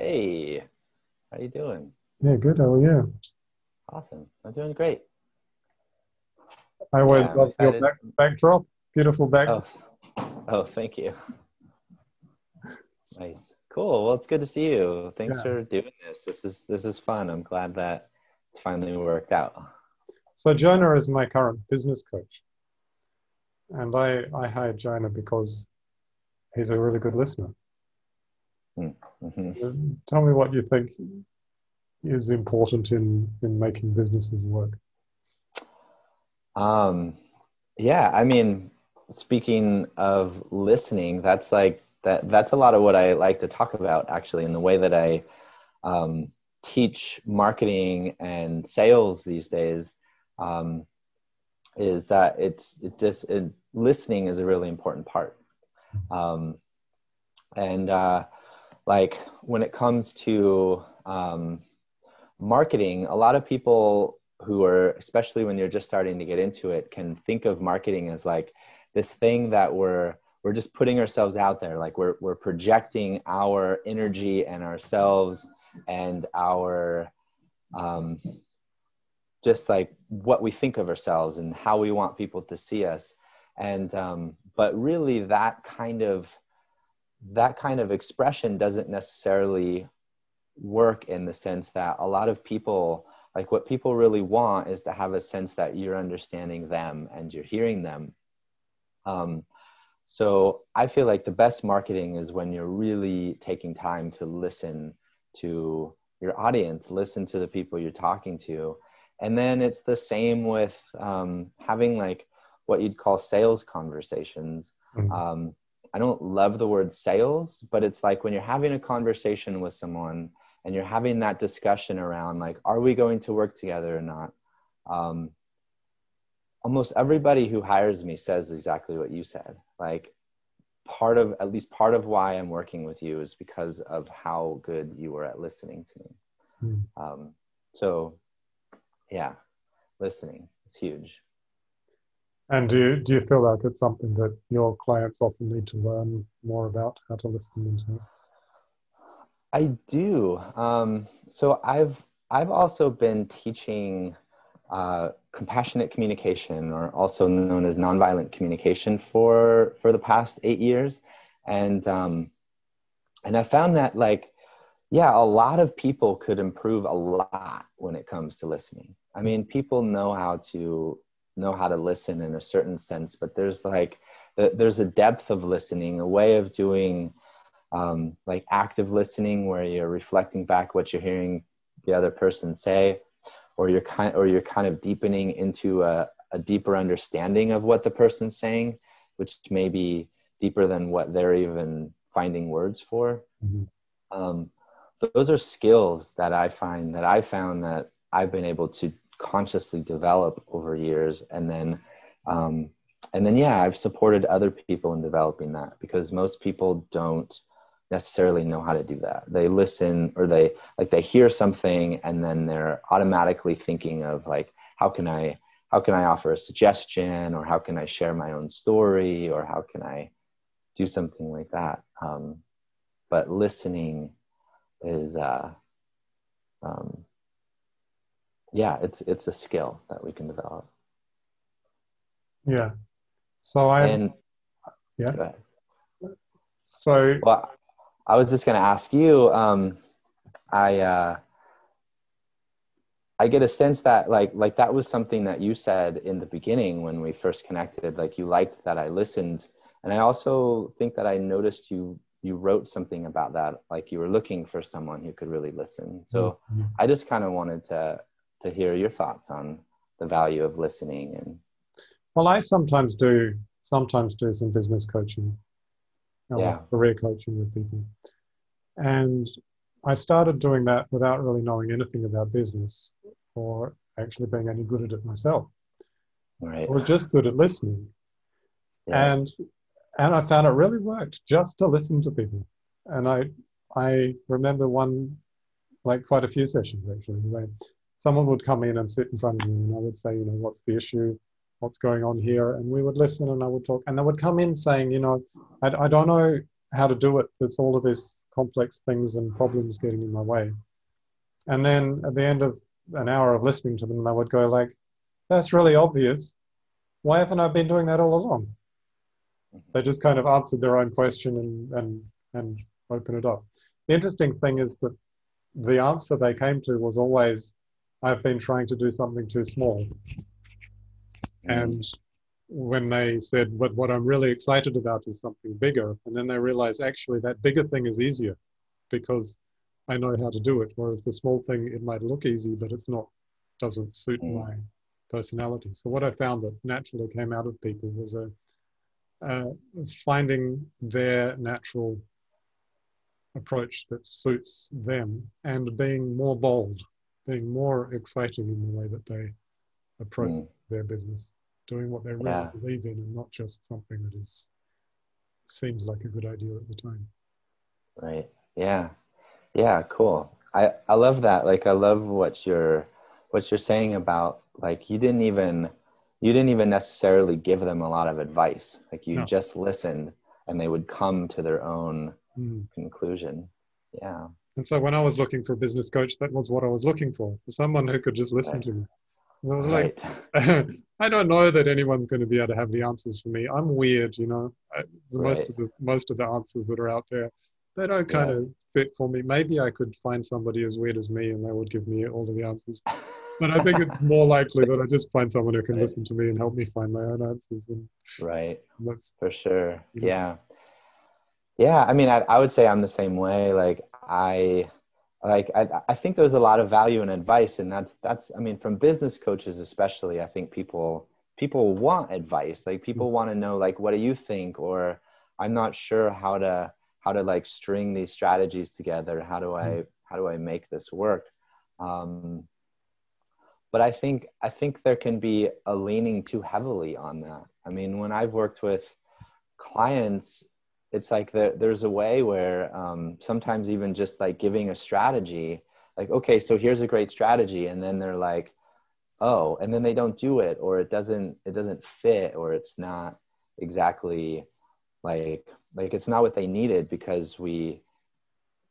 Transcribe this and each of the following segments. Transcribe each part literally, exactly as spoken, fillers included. Hey, how you doing? Yeah, good. How are you? Awesome. I'm doing great. I always yeah, love your back, backdrop. Beautiful backdrop. Oh. oh, thank you. Nice. Cool. Well, it's good to see you. Thanks yeah. for doing this. This is this is fun. I'm glad that it's finally worked out. So Jonah is my current business coach. And I, I hired Jonah because he's a really good listener. Mm-hmm. Tell me what you think is important in, in making businesses work. Um, yeah, I mean, speaking of listening, that's like, that, that's a lot of what I like to talk about actually, in the way that I um, teach marketing and sales these days. Um, is that it's it just it, listening is a really important part, um, and uh, like when it comes to um, marketing, a lot of people who are, especially when you're just starting to get into it, can think of marketing as like this thing that we're we're just putting ourselves out there, like we're we're projecting our energy and ourselves and our um, just like what we think of ourselves and how we want people to see us. And, um, but really that kind of, that kind of expression doesn't necessarily work, in the sense that a lot of people, like what people really want is to have a sense that you're understanding them and you're hearing them. Um, so I feel like the best marketing is when you're really taking time to listen to your audience, listen to the people you're talking to. And then it's the same with um, having like what you'd call sales conversations. Mm-hmm. Um, I don't love the word sales, but it's like when you're having a conversation with someone and you're having that discussion around like, are we going to work together or not? Um, almost everybody who hires me says exactly what you said. Like part of, at least part of why I'm working with you is because of how good you were at listening to me. Mm-hmm. Um, so. Yeah, listening is huge. And do you, do you feel like it's something that your clients often need to learn more about, how to listen themselves? I do. Um, so I've I've also been teaching uh, compassionate communication, or also known as nonviolent communication, for for the past eight years, and um, and I found that like. Yeah, a lot of people could improve a lot when it comes to listening. I mean, people know how to know how to listen in a certain sense, but there's like, there's a depth of listening, a way of doing um, like active listening where you're reflecting back what you're hearing the other person say, or you're kind, or you're kind of deepening into a, a deeper understanding of what the person's saying, which may be deeper than what they're even finding words for. Mm-hmm. Um, Those are skills that I find that I found that I've been able to consciously develop over years. And then, um, and then, yeah, I've supported other people in developing that, because most people don't necessarily know how to do that. They listen, or they like, they hear something and then they're automatically thinking of like, how can I, how can I offer a suggestion, or how can I share my own story, or how can I do something like that? Um, but listening is uh um yeah it's it's a skill that we can develop. Yeah. So I and, yeah so well, I was just going to ask you, um I uh I get a sense that like like that was something that you said in the beginning when we first connected, like you liked that I listened, and I also think that I noticed you you wrote something about that, like you were looking for someone who could really listen. So mm-hmm. I just kind of wanted to, to hear your thoughts on the value of listening. And well, I sometimes do, sometimes do some business coaching, or yeah. career coaching with people. And I started doing that without really knowing anything about business or actually being any good at it myself. Right. Or just good at listening. Yeah. And And I found it really worked just to listen to people. And I I remember one, like quite a few sessions actually, where someone would come in and sit in front of me and I would say, you know, what's the issue? What's going on here? And we would listen and I would talk. And they would come in saying, you know, I, I don't know how to do it. It's all of this complex things and problems getting in my way. And then at the end of an hour of listening to them, I would go like, that's really obvious. Why haven't I been doing that all along? They just kind of answered their own question and, and, and open it up. The interesting thing is that the answer they came to was always, I've been trying to do something too small. And when they said, what, what I'm really excited about is something bigger, and then they realized actually that bigger thing is easier because I know how to do it, whereas the small thing, it might look easy, but it's not, doesn't suit mm. my personality. So what I found that naturally came out of people was a, uh, finding their natural approach that suits them and being more bold, being more exciting in the way that they approach mm. their business, doing what they really yeah. believe in and not just something that is seems like a good idea at the time. Right. Yeah. Yeah. Cool. I, I love that. Like, I love what you're, what you're saying about, like, you didn't even, you didn't even necessarily give them a lot of advice. Like, you no. just listened and they would come to their own mm. conclusion. Yeah. And so when I was looking for a business coach, that was what I was looking for, for someone who could just listen right. to me. I was right. like, I don't know that anyone's going to be able to have the answers for me. I'm weird, you know. I, right. most, of the, most of the answers that are out there, they don't kind yeah. of fit for me. Maybe I could find somebody as weird as me and they would give me all of the answers. But I think it's more likely that I just find someone who can right. listen to me and help me find my own answers. And right. That's, for sure. You know. Yeah. Yeah. I mean, I, I would say I'm the same way. Like, I... Like, I, I think there's a lot of value in advice, and that's, that's, I mean, from business coaches especially, I think people, people want advice. Like, people want to know, like, what do you think? Or I'm not sure how to, how to like string these strategies together. How do I, how do I make this work? Um, but I think, I think there can be a leaning too heavily on that. I mean, when I've worked with clients, it's like there, there's a way where um, sometimes even just like giving a strategy, like, okay, so here's a great strategy. And then they're like, oh, and then they don't do it, or it doesn't, it doesn't fit, or it's not exactly like, like it's not what they needed because we,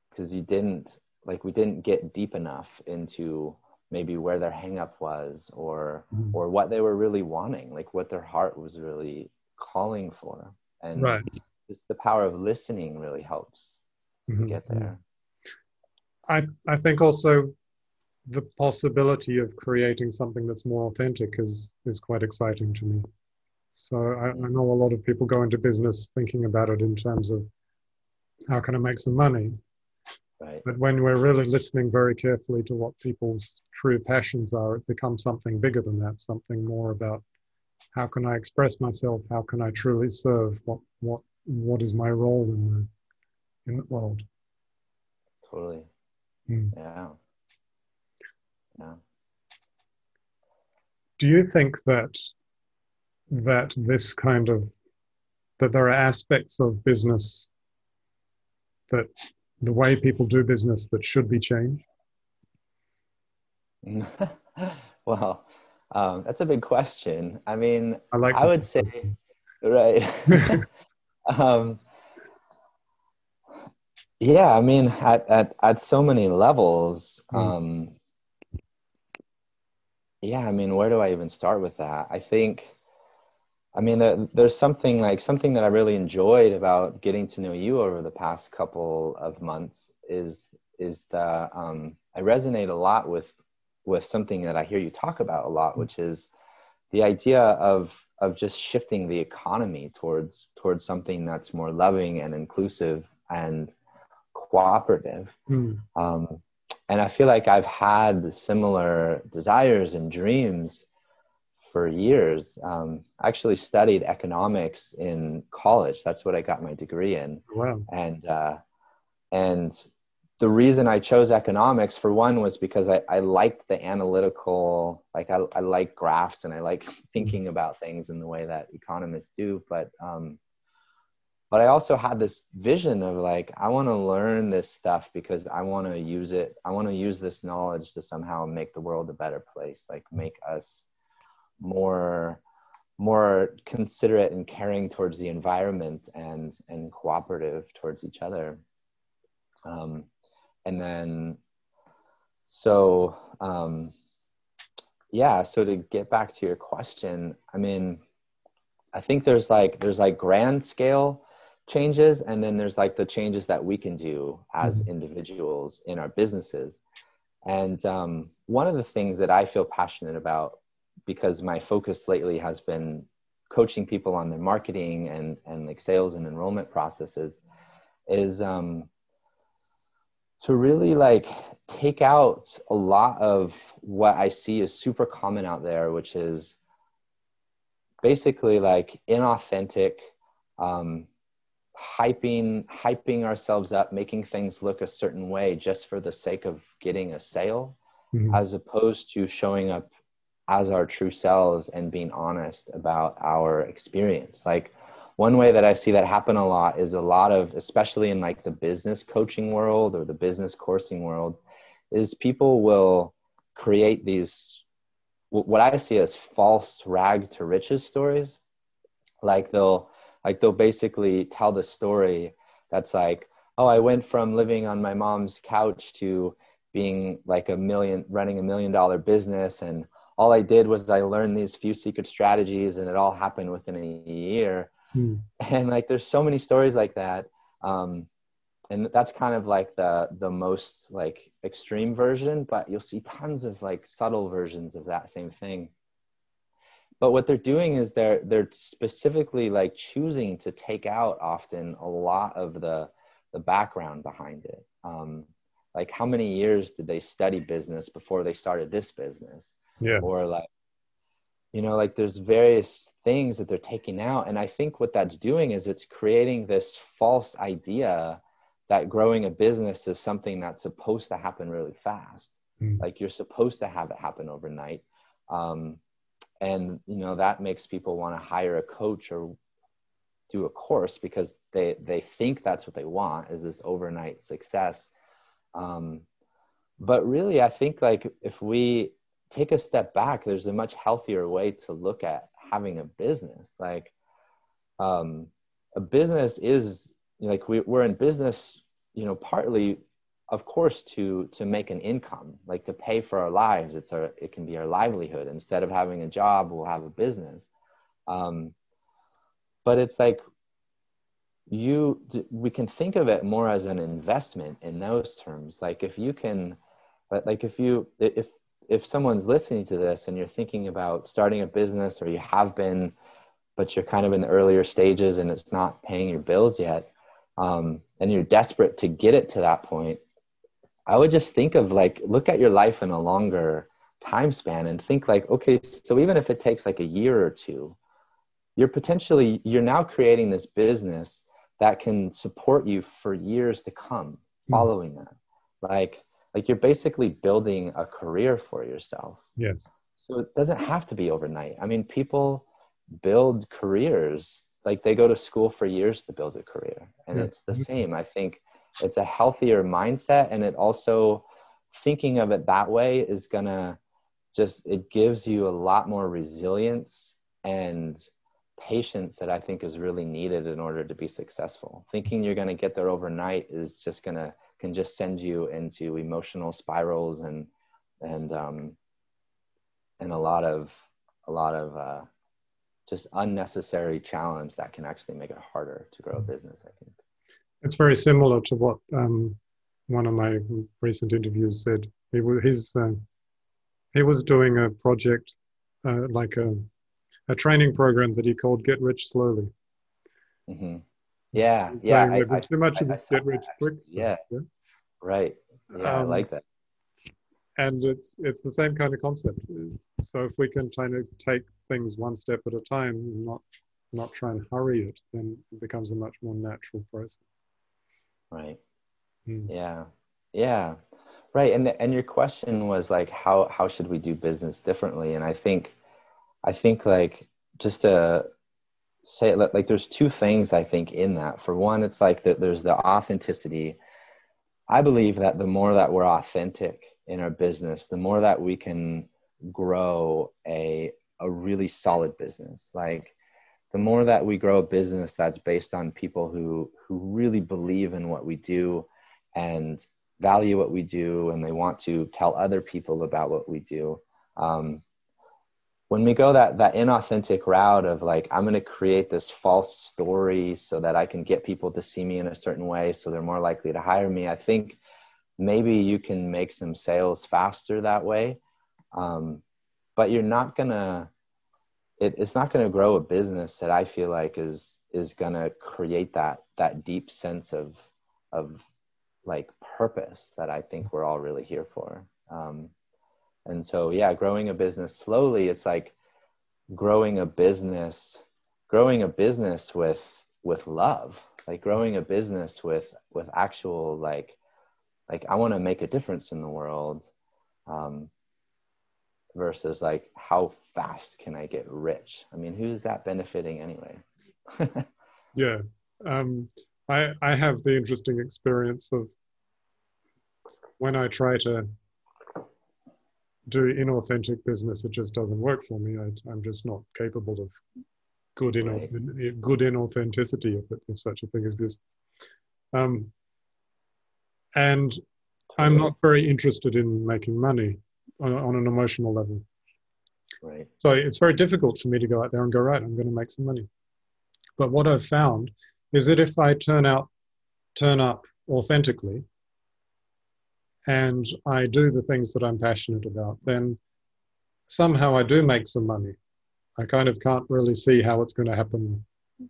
because you didn't, like, we didn't get deep enough into maybe where their hangup was or, mm-hmm. or what they were really wanting, like what their heart was really calling for. And right. It's the power of listening really helps mm-hmm. to get there. I, I think also the possibility of creating something that's more authentic is, is quite exciting to me. So I, I know a lot of people go into business thinking about it in terms of how can I make some money? Right. But when we're really listening very carefully to what people's true passions are, it becomes something bigger than that, something more about how can I express myself? How can I truly serve? What, what, what is my role in the in the world? Totally. Mm. Yeah. Yeah. Do you think that that this kind of that there are aspects of business, that the way people do business, that should be changed? Well, um, that's a big question. I mean, I, like I would say, right. Um, yeah, I mean, at, at, at so many levels, um, yeah, I mean, where do I even start with that? I think, I mean, there, there's something like something that I really enjoyed about getting to know you over the past couple of months is, is the, um, I resonate a lot with, with something that I hear you talk about a lot, which is the idea of, of just shifting the economy towards towards something that's more loving and inclusive and cooperative. Mm. Um, and I feel like I've had similar desires and dreams for years. Um, I actually studied economics in college. That's what I got my degree in. Wow. And, uh, and the reason I chose economics, for one, was because I, I liked the analytical, like I, I like graphs and I like thinking about things in the way that economists do. But, um, but I also had this vision of like, I want to learn this stuff because I want to use it. I want to use this knowledge to somehow make the world a better place, like make us more, more considerate and caring towards the environment and, and cooperative towards each other. Um, and then, so, um, yeah, so to get back to your question, I mean, I think there's like, there's like grand scale changes, and then there's like the changes that we can do as individuals in our businesses. And um, one of the things that I feel passionate about, because my focus lately has been coaching people on their marketing and, and like sales and enrollment processes, is um, to really like take out a lot of what I see is super common out there, which is basically like inauthentic, um, hyping, hyping ourselves up, making things look a certain way just for the sake of getting a sale, mm-hmm. as opposed to showing up as our true selves and being honest about our experience. Like one way that I see that happen a lot is a lot of, especially in like the business coaching world or the business coursing world, is people will create these, what I see as false rag to riches stories. Like they'll, like they'll basically tell the story that's like, oh, I went from living on my mom's couch to being like a million, running a million dollar business, and all I did was I learned these few secret strategies and it all happened within a year. Hmm. And like, there's so many stories like that. Um, and that's kind of like the, the most like extreme version, but you'll see tons of like subtle versions of that same thing. But what they're doing is they're, they're specifically like choosing to take out often a lot of the, the background behind it. Um, like how many years did they study business before they started this business? Yeah. Or like, you know, like there's various things that they're taking out. And I think what that's doing is it's creating this false idea that growing a business is something that's supposed to happen really fast. Mm. Like you're supposed to have it happen overnight. Um, and, you know, that makes people want to hire a coach or do a course because they, they think that's what they want, is this overnight success. Um, but really, I think like if we take a step back, there's a much healthier way to look at having a business. Like um, a business is like, we, we're in business, you know, partly of course to, to make an income, like to pay for our lives. It's our, it can be our livelihood. Instead of having a job, we'll have a business. Um, but it's like you, we can think of it more as an investment in those terms. Like if you can, like if you, if, if someone's listening to this and you're thinking about starting a business, or you have been, but you're kind of in the earlier stages and it's not paying your bills yet, um, and you're desperate to get it to that point, I would just think of like, look at your life in a longer time span and think like, okay, so even if it takes like a year or two, you're potentially, you're now creating this business that can support you for years to come following that. Like, Like you're basically building a career for yourself. Yes. So it doesn't have to be overnight. I mean, people build careers, like they go to school for years to build a career. And yeah. It's the same. I think it's a healthier mindset. And it also, thinking of it that way is gonna just, it gives you a lot more resilience and patience that I think is really needed in order to be successful. Thinking you're gonna get there overnight is just gonna, can just send you into emotional spirals and, and, um, and a lot of, a lot of, uh, just unnecessary challenge that can actually make it harder to grow a business, I think. It's very similar to what, um, one of my recent interviews said. He was, he's, uh, he was doing a project, uh, like a, a training program that he called Get Rich Slowly. Mm-hmm. Yeah, yeah. I, I, too much I, of this I get rich quick stuff, yeah. yeah, right. Yeah, um, I like that. And it's it's the same kind of concept. So if we can kind of take things one step at a time, and not not try and hurry it, then it becomes a much more natural process. Right. Mm. Yeah. Yeah. Right. And the, and your question was like, how how should we do business differently? And I think I think like just a. say like there's two things I think in that. For one, it's like that there's the authenticity. I believe that the more that we're authentic in our business, the more that we can grow a a really solid business. Like the more that we grow a business that's based on people who who really believe in what we do and value what we do, and they want to tell other people about what we do. Um, when we go that, that inauthentic route of like, I'm going to create this false story so that I can get people to see me in a certain way so they're more likely to hire me, I think maybe you can make some sales faster that way. Um, but you're not gonna, it, it's not gonna grow a business that I feel like is, is gonna create that, that deep sense of, of like purpose that I think we're all really here for. Um, and so, yeah, growing a business slowly, it's like growing a business, growing a business with, with love, like growing a business with, with actual, like, like I want to make a difference in the world. Um, versus like, how fast can I get rich? I mean, who's that benefiting anyway? Yeah. Um, I, I have the interesting experience of when I try to do inauthentic business, it just doesn't work for me. I, I'm just not capable of good, right. in, good inauthenticity, if, if such a thing exists. Um, and I'm not very interested in making money on, on an emotional level. Right. So it's very difficult for me to go out there and go, right, I'm going to make some money. But what I've found is that if I turn out, turn up authentically, and I do the things that I'm passionate about, then somehow I do make some money. I kind of can't really see how it's going to happen,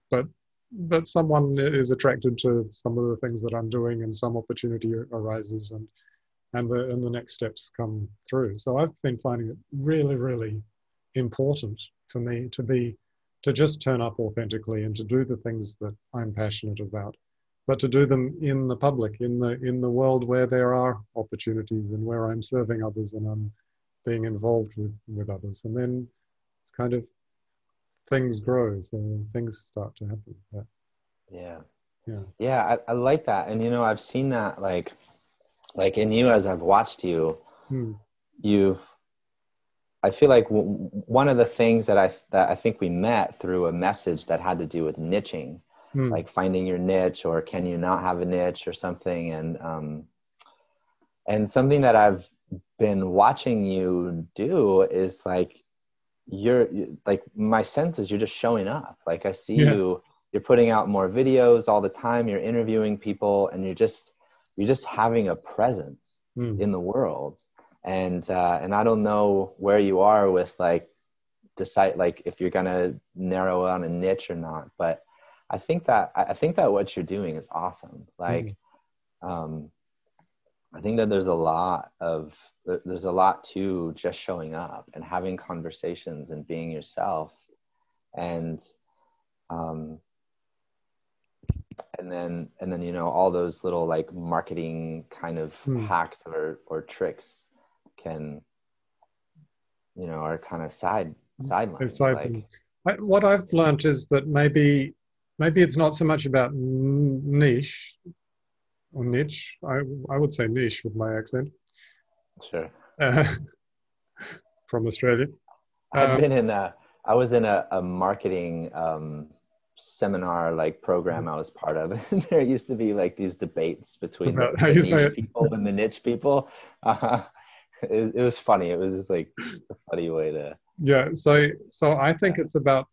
but but someone is attracted to some of the things that I'm doing, and some opportunity arises, and and the and the next steps come through. So I've been finding it really, really important for me to be. to just turn up authentically and to do the things that I'm passionate about, but to do them in the public, in the in the world where there are opportunities and where I'm serving others and I'm being involved with, with others. And then kind of things grow, so things start to happen. But, yeah. Yeah, yeah, I, I like that. And, you know, I've seen that like, like in you as I've watched you, hmm. you've, I feel like w- one of the things that I that I think we met through a message that had to do with niching, mm. like finding your niche, or can you not have a niche or something. And, um, and something that I've been watching you do is like, you're like, my sense is you're just showing up. Like I see yeah. you, you're putting out more videos all the time. You're interviewing people, and you're just, you're just having a presence mm. in the world. And, uh, and I don't know where you are with like decide, like if you're going to narrow on a niche or not, but I think that, I think that what you're doing is awesome. Like, mm. um, I think that there's a lot of, there's a lot to just showing up and having conversations and being yourself. And, um, And then, and then, you know, all those little like marketing kind of mm. hacks or, or tricks can, you know, are kind of side sidelines. Like, I, what I've learned is that maybe, maybe it's not so much about niche or niche. I I would say niche with my accent. Sure. Uh, from Australia. I've um, been in a, I was in a, a marketing um, seminar like program I was part of, and there used to be like these debates between the, the niche people and the niche people. Uh, it, it was funny. It was just like a funny way to. Yeah. So, so I think it's about,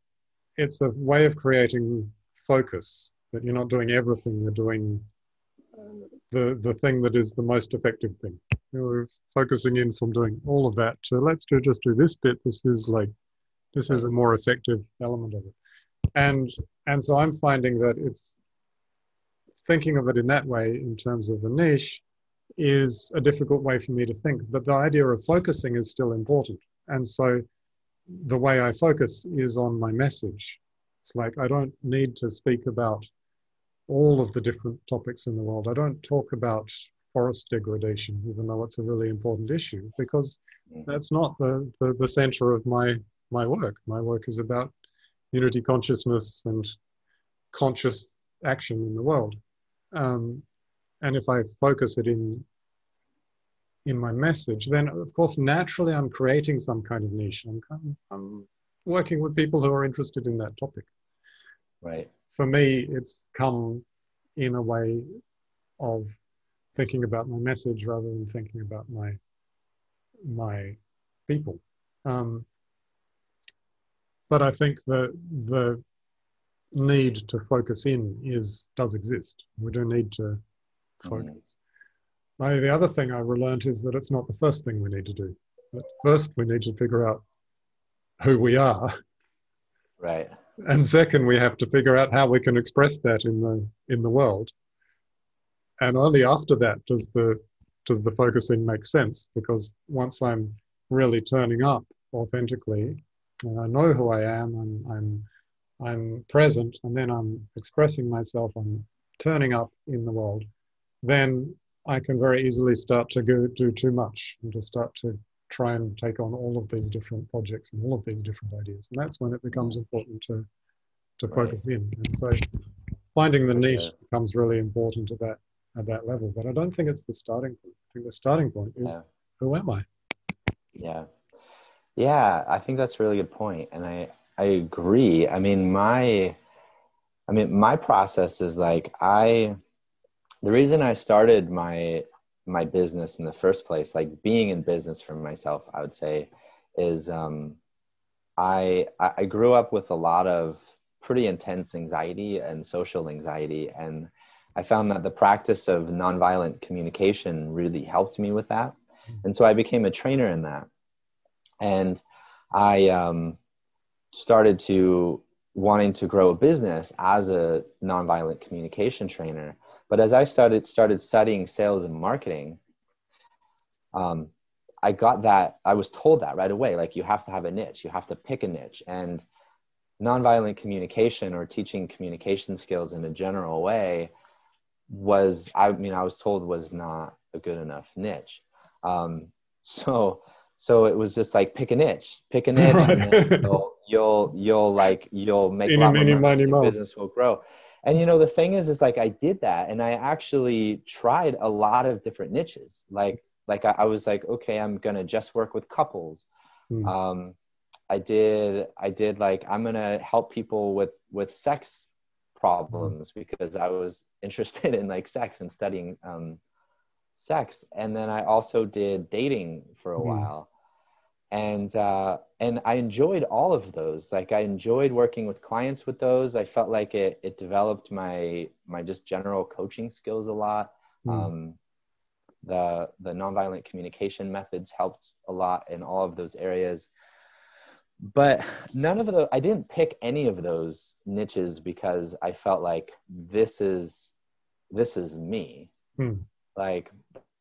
it's a way of creating focus, that you're not doing everything. You're doing the, the thing that is the most effective thing. You're focusing in from doing all of that to let's do, just do this bit. This is like, this is a more effective element of it. And and so I'm finding that it's thinking of it in that way in terms of the niche is a difficult way for me to think. But the idea of focusing is still important. And so the way I focus is on my message. It's like I don't need to speak about all of the different topics in the world. I don't talk about forest degradation, even though it's a really important issue, because that's not the, the, the center of my, my work. My work is about unity consciousness and conscious action in the world. Um, and if I focus it in in my message, then of course, naturally I'm creating some kind of niche. I'm, kind of, I'm working with people who are interested in that topic. Right. For me, it's come in a way of thinking about my message rather than thinking about my my people. Um, but I think the the need to focus in is does exist. We do need to focus. Mm-hmm. I, the other thing I learned is that it's not the first thing we need to do. But first, we need to figure out who we are. Right. And second, we have to figure out how we can express that in the in the world. And only after that does the does the focusing make sense, because once I'm really turning up authentically and I know who I am, I'm I'm I'm present, and then I'm expressing myself, I'm turning up in the world, then I can very easily start to go do too much and to start to try and take on all of these different projects and all of these different ideas. And that's when it becomes important to, to right. focus in. And so finding the niche okay. becomes really important at that, at that level. But I don't think it's the starting point. I think the starting point is, yeah. who am I? Yeah. Yeah, I think that's a really good point. And I, I agree. I mean, my, I mean, my process is like, I, the reason I started my, my business in the first place, like being in business for myself, I would say, is um, I, I grew up with a lot of pretty intense anxiety and social anxiety. And I found that the practice of nonviolent communication really helped me with that. And so I became a trainer in that. And I um, started to wanting to grow a business as a nonviolent communication trainer. But as I started started studying sales and marketing, um, I got that, I was told that right away, like you have to have a niche, you have to pick a niche. And nonviolent communication, or teaching communication skills in a general way, was, I mean, I was told was not a good enough niche. Um, so, so it was just like, pick a niche, pick a niche, right. and then you'll, you'll, you'll like, you'll make a lot more money, your business will grow. And, you know, the thing is, is like, I did that, and I actually tried a lot of different niches. Like, like I, I was like, okay, I'm going to just work with couples. Mm. Um, I did, I did like, I'm going to help people with, with sex problems, because I was interested in like sex and studying, um, sex. And then I also did dating for a mm. while. And, uh, and I enjoyed all of those. Like I enjoyed working with clients with those. I felt like it, it developed my, my just general coaching skills a lot. Mm. Um, the, the nonviolent communication methods helped a lot in all of those areas, but none of the, I didn't pick any of those niches because I felt like this is, this is me. Mm. Like,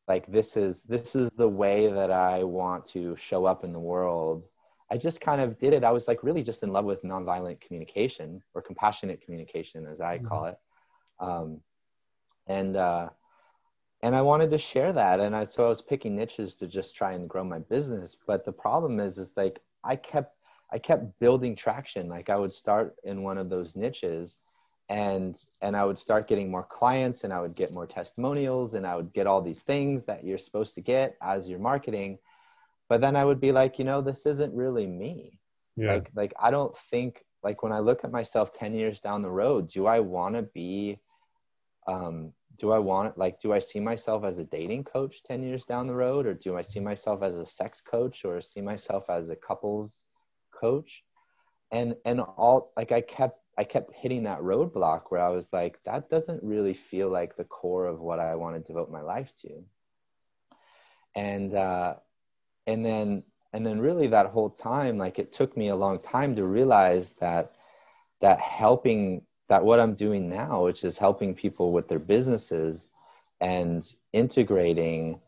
Like this is, this is the way that I want to show up in the world. I just kind of did it. I was like really just in love with nonviolent communication, or compassionate communication as I call it. Um, and, uh, and I wanted to share that. And I, so I was picking niches to just try and grow my business. But the problem is, is like, I kept, I kept building traction. Like I would start in one of those niches, and and I would start getting more clients, and I would get more testimonials, and I would get all these things that you're supposed to get as you're marketing. But then I would be like, you know, this isn't really me. Yeah. Like, like I don't think, like when I look at myself ten years down the road, do I want to be, um, do I want, like, do I see myself as a dating coach ten years down the road? Or do I see myself as a sex coach, or see myself as a couples coach? And, and all, like I kept, I kept hitting that roadblock where I was like, that doesn't really feel like the core of what I want to devote my life to. And, uh, and then, and then really that whole time, like it took me a long time to realize that, that helping, that what I'm doing now, which is helping people with their businesses and integrating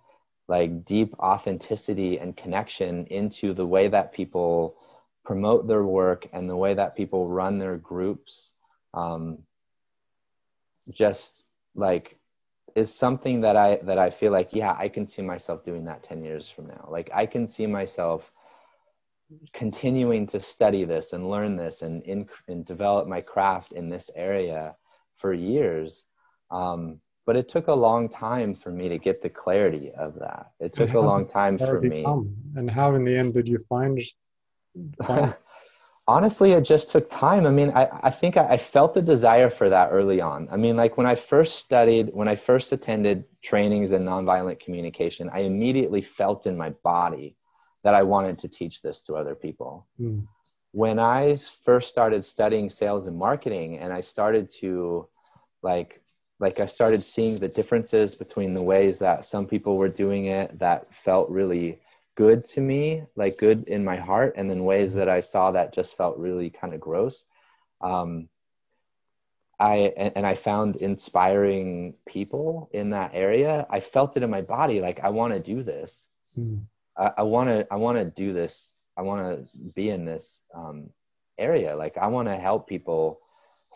like deep authenticity and connection into the way that people promote their work and the way that people run their groups, um, just like is something that I, that I feel like, yeah, I can see myself doing that ten years from now. Like I can see myself continuing to study this and learn this and, in, and develop my craft in this area for years. Um, but it took a long time for me to get the clarity of that. It took a long time for me. And how in the end did you find Honestly, it just took time. I mean, I, I think I, I felt the desire for that early on. I mean, like when I first studied, when I first attended trainings in nonviolent communication, I immediately felt in my body that I wanted to teach this to other people. Mm. When I first started studying sales and marketing, and I started to like, like I started seeing the differences between the ways that some people were doing it that felt really good to me, like good in my heart, and then ways that I saw that just felt really kind of gross. Um, I, and, and I found inspiring people in that area. I felt it in my body. Like, I want to do this. Mm. I, I want to, I want to do this. I want to be in this um, area. Like, I want to help people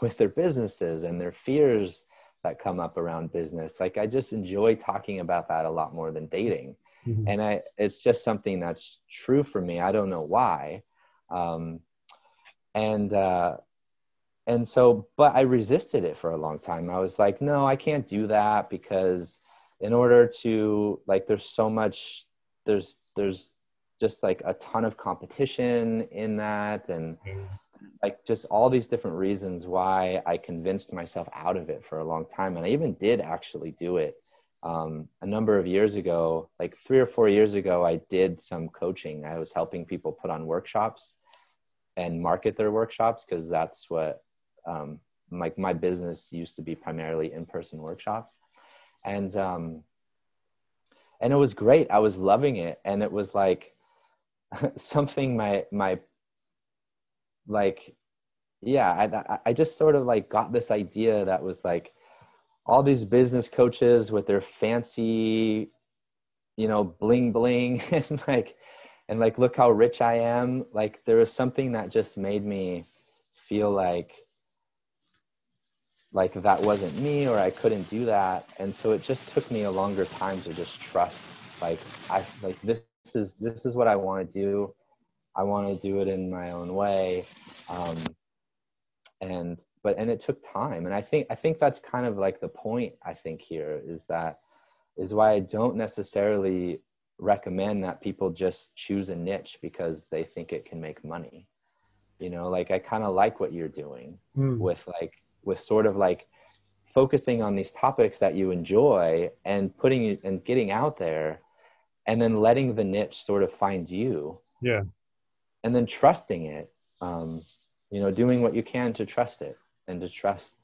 with their businesses and their fears that come up around business. Like, I just enjoy talking about that a lot more than dating. Mm-hmm. And I, it's just something that's true for me. I don't know why. Um, and, uh, and so, but I resisted it for a long time. I was like, no, I can't do that, because in order to like, there's so much, there's, there's just like a ton of competition in that. And like, just all these different reasons why I convinced myself out of it for a long time. And I even did actually do it. Um, a number of years ago, like three or four years ago, I did some coaching. I was helping people put on workshops and market their workshops, because that's what, um, like my business used to be primarily in-person workshops. And, um, and it was great. I was loving it. And it was like something my, my, like, yeah, I, I just sort of like got this idea that was like, all these business coaches with their fancy, you know, bling bling, and like, and like, look how rich I am. Like, there was something that just made me feel like, like that wasn't me, or I couldn't do that. And so it just took me a longer time to just trust, like, I, like this is, this is what I want to do. I want to do it in my own way. Um, and, But, and it took time. And I think, I think that's kind of like the point, I think, here is that is why I don't necessarily recommend that people just choose a niche because they think it can make money. You know, like I kind of like what you're doing mm. with like, with sort of like focusing on these topics that you enjoy and putting and getting out there and then letting the niche sort of find you. Yeah. And then trusting it, um, you know, doing what you can to trust it. And to trust,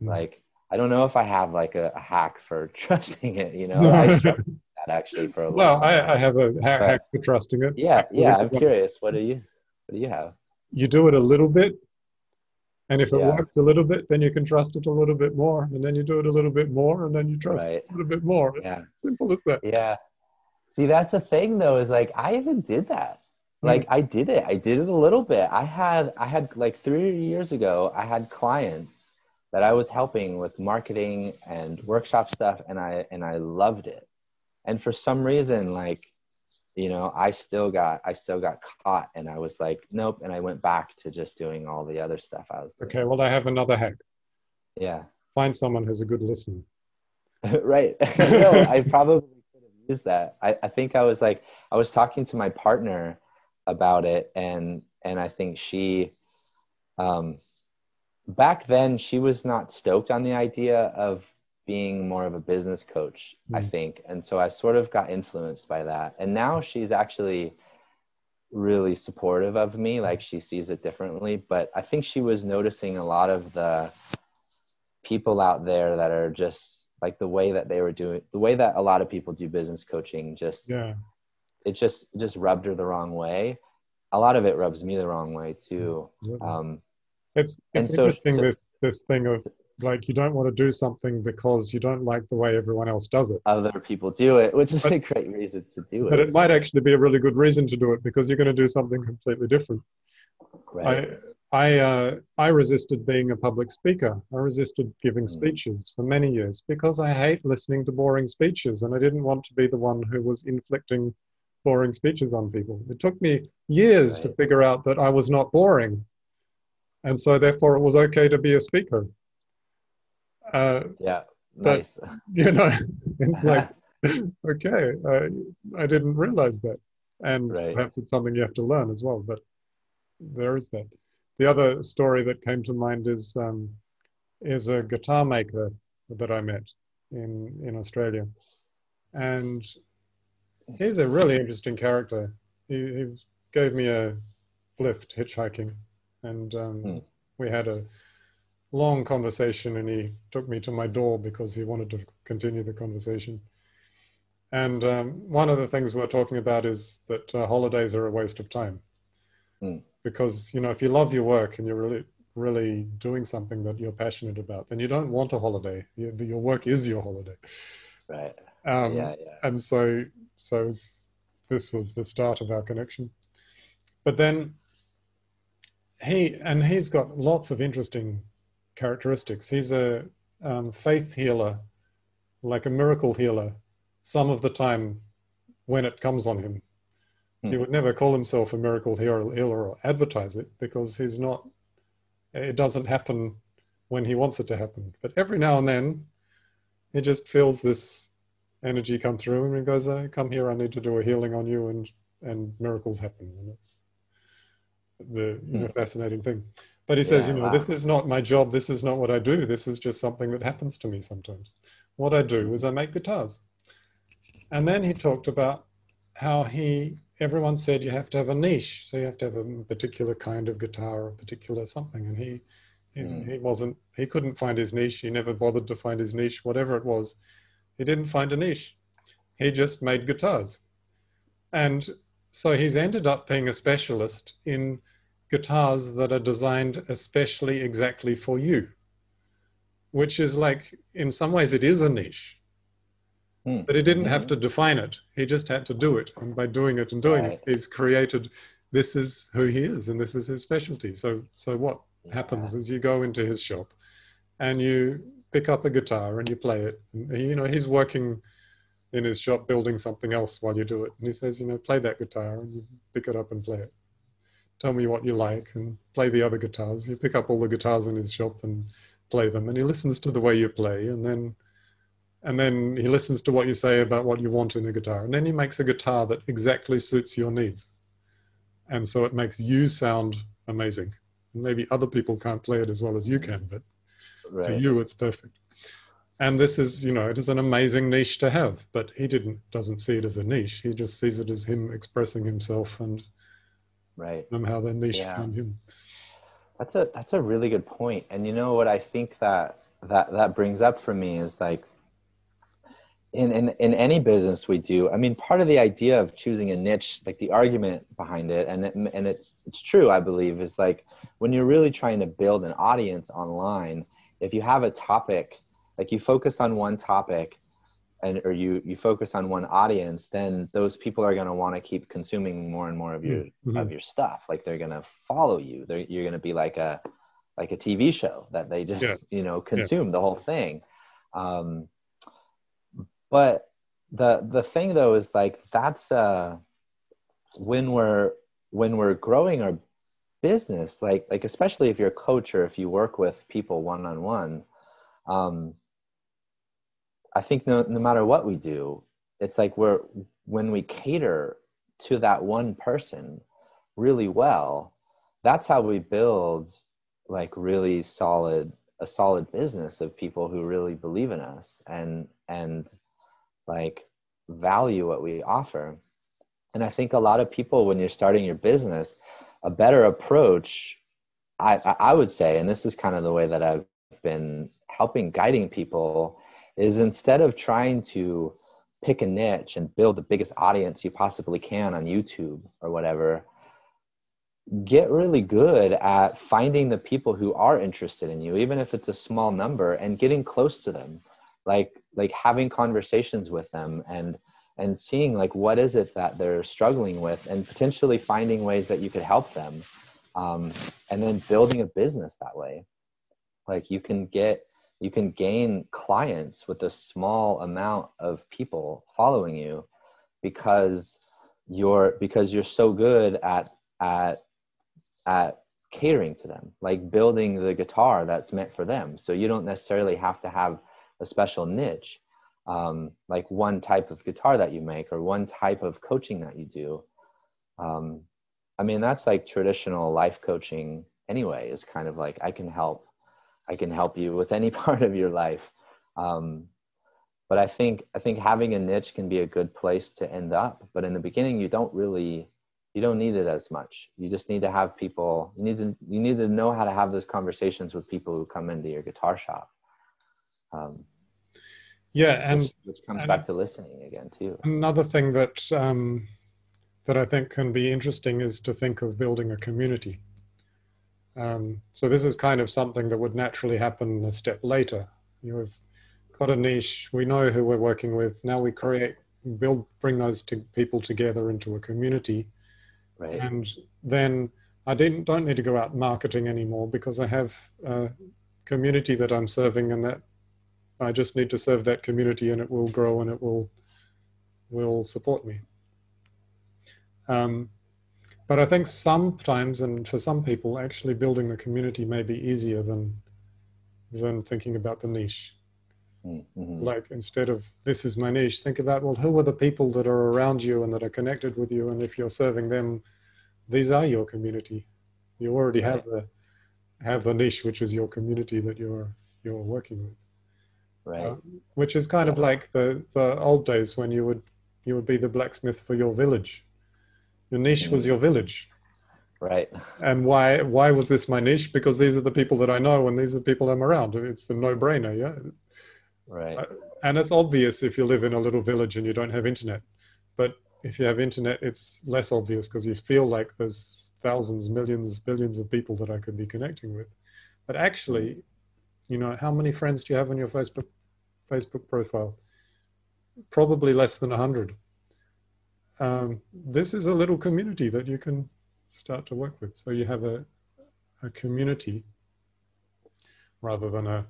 like, I don't know if I have like a, a hack for trusting it, you know. I struggled with that actually for a while. Well, I, I have a ha- hack for trusting it. Yeah, yeah. I'm curious. What do you, what do you have? You do it a little bit, and if it yeah. works a little bit, then you can trust it a little bit more, and then you do it a little bit more, and then you trust right. it a little bit more. Yeah, simple as that. Yeah. See, that's the thing though. Is like I even did that. Like I did it. I did it a little bit. I had, I had like three years ago, I had clients that I was helping with marketing and workshop stuff. And I, and I loved it. And for some reason, like, you know, I still got, I still got caught and I was like, nope. And I went back to just doing all the other stuff I was doing. Okay. Well, I have another hack. Yeah. Find someone who's a good listener. Right. No, I probably could have used that. I, I think I was like, I was talking to my partner about it. And, and I think she, um, back then she was not stoked on the idea of being more of a business coach, mm-hmm. I think. And so I sort of got influenced by that. And now she's actually really supportive of me. Like she sees it differently, but I think she was noticing a lot of the people out there that are just like the way that they were doing, the way that a lot of people do business coaching, just, yeah. It just just rubbed her the wrong way. A lot of it rubs me the wrong way too. Um, it's it's so, interesting so, this this thing of like you don't want to do something because you don't like the way everyone else does it. Other people do it, which is but, a great reason to do it. But it might actually be a really good reason to do it because you're going to do something completely different. Right. I I, uh, I resisted being a public speaker. I resisted giving mm. speeches for many years because I hate listening to boring speeches, and I didn't want to be the one who was inflicting boring speeches on people. It took me years right. to figure out that I was not boring. And so therefore it was okay to be a speaker. Uh, yeah, but, nice. You know, it's like, okay, I, I didn't realize that. And right. perhaps it's something you have to learn as well. But there is that. The other story that came to mind is um, is a guitar maker that I met in in Australia, and he's a really interesting character. He, he gave me a lift hitchhiking, and um, mm. we had a long conversation, and he took me to my door because he wanted to continue the conversation. And um, one of the things we're talking about is that uh, holidays are a waste of time. Mm. Because, you know, if you love your work and you're really, really doing something that you're passionate about, then you don't want a holiday. You, your work is your holiday. Right. Um, yeah, yeah. And so, so this was the start of our connection. But then he, and he's got lots of interesting characteristics. He's a um, faith healer, like a miracle healer. Some of the time when it comes on him. Mm. He would never call himself a miracle hero or advertise it, because he's not, it doesn't happen when he wants it to happen. But every now and then, he just feels this energy come through and he goes, oh, come here, I need to do a healing on you, and, and miracles happen. And it's the mm. you know, fascinating thing. But he yeah, says, you know, wow. this is not my job, this is not what I do, this is just something that happens to me sometimes. What I do is I make guitars. And then he talked about how he, everyone said you have to have a niche. So you have to have a particular kind of guitar or a particular something. And he, mm. he wasn't, he couldn't find his niche. He never bothered to find his niche, whatever it was. He didn't find a niche. He just made guitars. And so he's ended up being a specialist in guitars that are designed especially exactly for you, which is like, in some ways it is a niche. But he didn't have to define it. He just had to do it. And by doing it and doing right. it, he's created, this is who he is and this is his specialty. So, so what yeah. happens is you go into his shop and you pick up a guitar and you play it. And, you know, he's working in his shop building something else while you do it. And he says, you know, play that guitar, and you pick it up and play it. Tell me what you like and play the other guitars. You pick up all the guitars in his shop and play them. And he listens to the way you play, and then And then he listens to what you say about what you want in a guitar. And then he makes a guitar that exactly suits your needs. And so it makes you sound amazing. Maybe other people can't play it as well as you can, but right. for you it's perfect. And this is, you know, it is an amazing niche to have, but he didn't, doesn't see it as a niche. He just sees it as him expressing himself, and right. somehow the niche yeah. found him. That's a, that's a really good point. And you know what I think that, that, that brings up for me is like, In, in, in any business we do, I mean, part of the idea of choosing a niche, like the argument behind it, and, it, and it's, it's true, I believe, is like when you're really trying to build an audience online, if you have a topic, like you focus on one topic and or you, you focus on one audience, then those people are going to want to keep consuming more and more of your, mm-hmm. of your stuff. Like they're going to follow you. They're, you're going to be like a, like a T V show that they just, yeah. you know, consume yeah. the whole thing. Um, But the the thing though is like that's uh when we're when we're growing our business, like like especially if you're a coach or if you work with people one on one, um, I think no no matter what we do, it's like we're when we cater to that one person really well, that's how we build like really solid a solid business of people who really believe in us and and. like value what we offer. And I think a lot of people, when you're starting your business, a better approach, I, I would say, and this is kind of the way that I've been helping guiding people, is instead of trying to pick a niche and build the biggest audience you possibly can on YouTube or whatever, get really good at finding the people who are interested in you, even if it's a small number, and getting close to them. Like, like having conversations with them and, and seeing like, what is it that they're struggling with, and potentially finding ways that you could help them. Um, and then building a business that way. Like you can get, you can gain clients with a small amount of people following you because you're, because you're so good at, at, at catering to them, like building the guitar that's meant for them. So you don't necessarily have to have a special niche, um, like one type of guitar that you make or one type of coaching that you do. Um, I mean, that's like traditional life coaching anyway, is kind of like, I can help, I can help you with any part of your life. Um, but I think, I think having a niche can be a good place to end up. But in the beginning, you don't really, you don't need it as much. You just need to have people, you need to, you need to know how to have those conversations with people who come into your guitar shop. Um, yeah. And which, which comes and back to listening again, too. Another thing that, um, that I think can be interesting is to think of building a community. Um, so this is kind of something that would naturally happen a step later. You've got a niche, we know who we're working with, now we create, build, bring those to people together into a community. Right. And then I didn't, don't need to go out marketing anymore, because I have a community that I'm serving, and that I just need to serve that community, and it will grow and it will, will support me. Um, but I think sometimes, and for some people, actually building the community may be easier than, than thinking about the niche. Mm-hmm. Like, instead of, this is my niche, think about, well, who are the people that are around you and that are connected with you? And if you're serving them, these are your community. You already have the, have the niche, which is your community that you're, you're working with. Right. Uh, which is kind of like the, the old days when you would, you would be the blacksmith for your village. Your niche was your village. Right. And why, why was this my niche? Because these are the people that I know and these are the people I'm around. It's a no-brainer, yeah? Right. And it's obvious if you live in a little village and you don't have internet. But if you have internet, it's less obvious, because you feel like there's thousands, millions, billions of people that I could be connecting with. But actually, you know, how many friends do you have on your Facebook, Facebook profile? Probably less than a hundred. Um, this is a little community that you can start to work with. So you have a, a community rather than a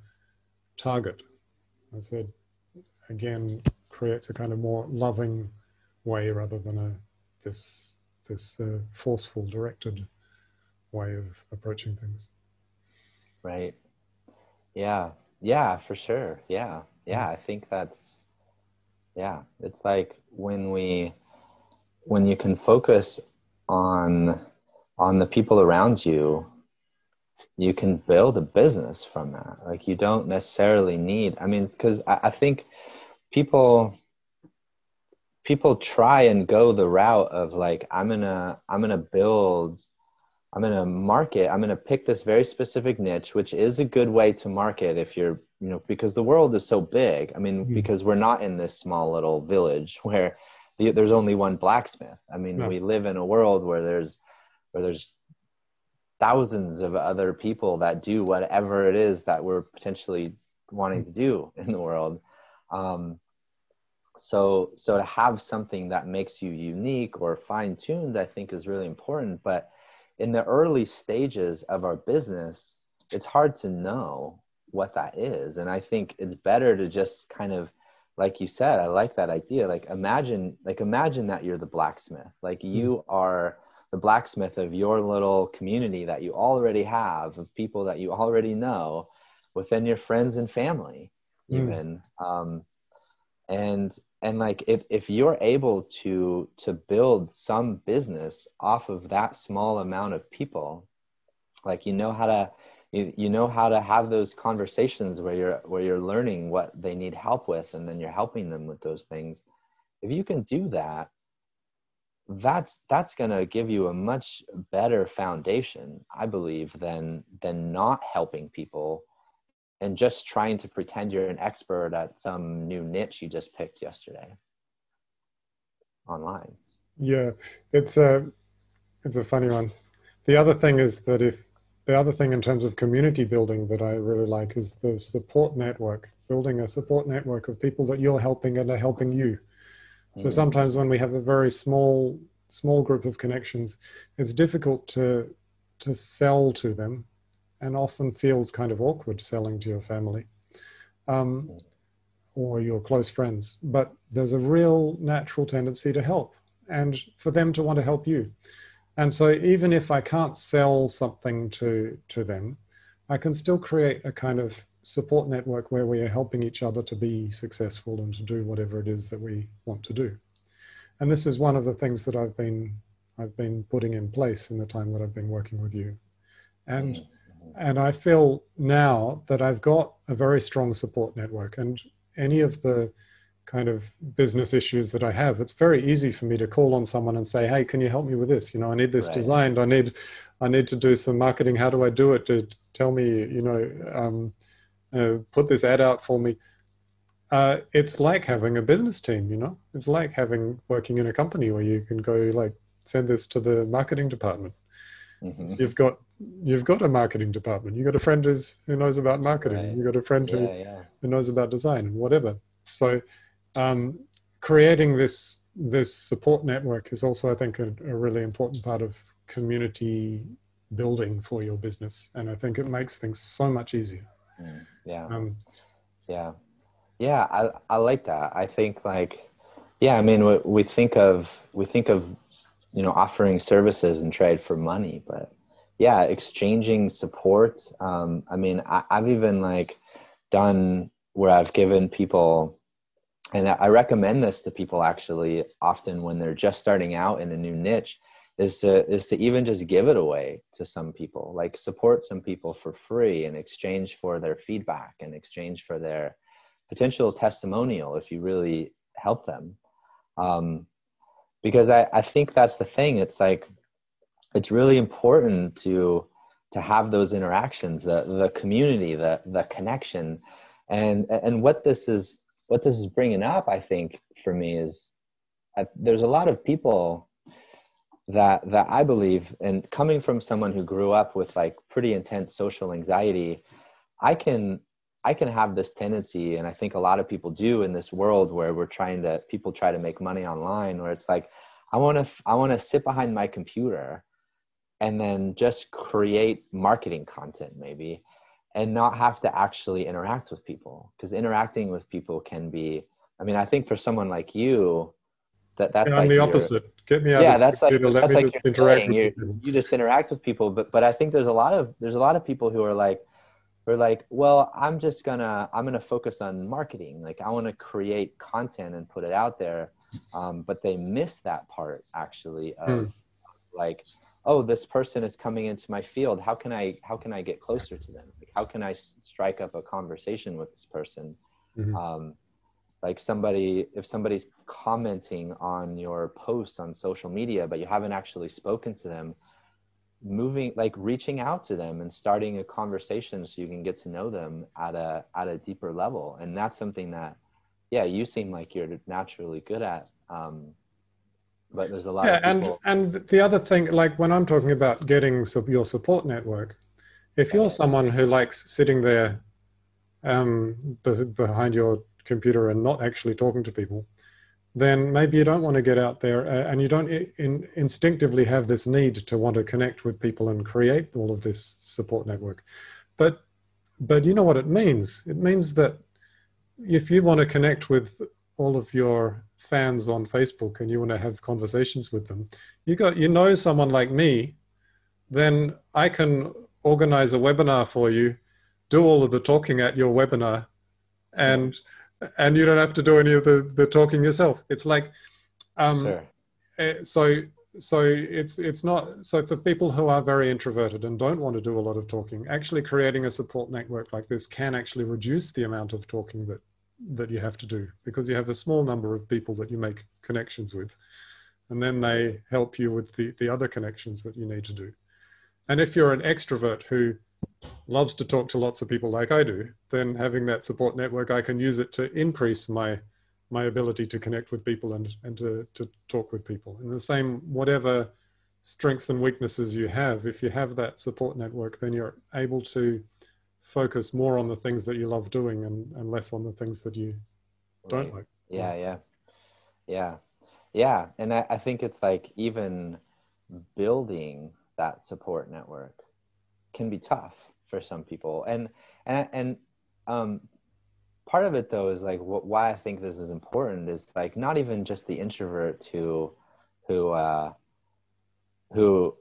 target. I said, again, creates a kind of more loving way rather than a, this, this uh, forceful, directed way of approaching things. Right. Yeah. Yeah, for sure. Yeah. Yeah. I think that's, yeah. It's like when we, when you can focus on, on the people around you, you can build a business from that. Like, you don't necessarily need, I mean, because I, I think people, people try and go the route of like, I'm gonna, I'm gonna build, I'm gonna market, I'm gonna pick this very specific niche, which is a good way to market if you're, you know, because the world is so big. I mean, mm-hmm. because we're not in this small little village where there's only one blacksmith. I mean, yeah. we live in a world where there's, where there's thousands of other people that do whatever it is that we're potentially wanting to do in the world. Um, so, so to have something that makes you unique or fine-tuned, I think, is really important. But in the early stages of our business, it's hard to know what that is. And I think it's better to just kind of, like you said, I like that idea. Like, imagine, like imagine that you're the blacksmith. Like, you are the blacksmith of your little community that you already have, of people that you already know within your friends and family, even. Mm. Um, and and like if if you're able to to build some business off of that small amount of people, like, you know how to. You, you know how to have those conversations where you're where you're learning what they need help with, and then you're helping them with those things. If you can do that, that's that's going to give you a much better foundation, I believe, than than not helping people and just trying to pretend you're an expert at some new niche you just picked yesterday online. Yeah, it's a it's a funny one. The other thing is that if The other thing in terms of community building that I really like is the support network, building a support network of people that you're helping and are helping you. So mm. sometimes when we have a very small, small group of connections, it's difficult to, to sell to them, and often feels kind of awkward selling to your family um, or your close friends. But there's a real natural tendency to help, and for them to want to help you. And so even if I can't sell something to, to them, I can still create a kind of support network where we are helping each other to be successful and to do whatever it is that we want to do. And this is one of the things that I've been, I've been putting in place in the time that I've been working with you. And, mm-hmm. and I feel now that I've got a very strong support network, and any of the kind of business issues that I have, it's very easy for me to call on someone and say, hey, can you help me with this? You know, I need this right. designed. I need, I need to do some marketing. How do I do it? To tell me, you know, um, uh, put this ad out for me. Uh, it's like having a business team, you know, it's like having working in a company where you can go like, send this to the marketing department. Mm-hmm. You've got, you've got a marketing department. You've got a friend who's, who knows about marketing. Right. You've got a friend yeah, who, yeah. who knows about design and whatever. So um, creating this, this support network is also, I think, a, a really important part of community building for your business. And I think it makes things so much easier. Yeah. Um, yeah. Yeah, I, I like that. I think like, yeah, I mean, we, we think of, we think of, you know, offering services and trade for money, but yeah, exchanging support. Um, I mean, I, I've even like done where I've given people, and I recommend this to people actually often when they're just starting out in a new niche, is to, is to even just give it away to some people, like support some people for free in exchange for their feedback, in exchange for their potential testimonial if you really help them. Um, Because I, I think that's the thing. It's like, it's really important to to have those interactions, the the community, the the connection, and and what this is what this is bringing up, I think, for me is I, there's a lot of people that that I believe, and coming from someone who grew up with like pretty intense social anxiety, I can. I can have this tendency, and I think a lot of people do in this world where we're trying to, people try to make money online, where it's like, I want to, I want to sit behind my computer and then just create marketing content maybe, and not have to actually interact with people, because interacting with people can be, I mean, I think for someone like you, that that's like the opposite. Get me out yeah, of that's like, that's like you're saying, you, you just interact with people, but, but I think there's a lot of, there's a lot of people who are like, We're like, well, I'm just gonna, I'm gonna focus on marketing. Like I want to create content and put it out there. Um, but they miss that part actually of mm. like, oh, this person is coming into my field. How can I, how can I get closer to them? Like, how can I strike up a conversation with this person? Mm-hmm. Um, like somebody, if somebody's commenting on your posts on social media, but you haven't actually spoken to them, moving, like reaching out to them and starting a conversation so you can get to know them at a at a deeper level. And that's something that, yeah, you seem like you're naturally good at. Um, but there's a lot yeah, of people. And, and the other thing, like when I'm talking about getting sub your support network, if you're someone who likes sitting there um, be behind your computer and not actually talking to people, then maybe you don't want to get out there uh, and you don't in, instinctively have this need to want to connect with people and create all of this support network. But, but you know what it means? It means that if you want to connect with all of your fans on Facebook and you want to have conversations with them, you got, you know, someone like me, then I can organize a webinar for you, do all of the talking at your webinar, and And you don't have to do any of the, the talking yourself. It's like, um, sure. so so it's it's not, so for people who are very introverted and don't want to do a lot of talking, actually creating a support network like this can actually reduce the amount of talking that, that you have to do, because you have a small number of people that you make connections with, and then they help you with the, the other connections that you need to do. And if you're an extrovert who loves to talk to lots of people like I do, then having that support network, I can use it to increase my my ability to connect with people and, and to, to talk with people. And the same, whatever strengths and weaknesses you have, if you have that support network, then you're able to focus more on the things that you love doing and, and less on the things that you don't like. Yeah, yeah, yeah, yeah. And I, I think it's like even building that support network can be tough for some people, and and and um, part of it though is like wh why I think this is important is like not even just the introvert who who uh, who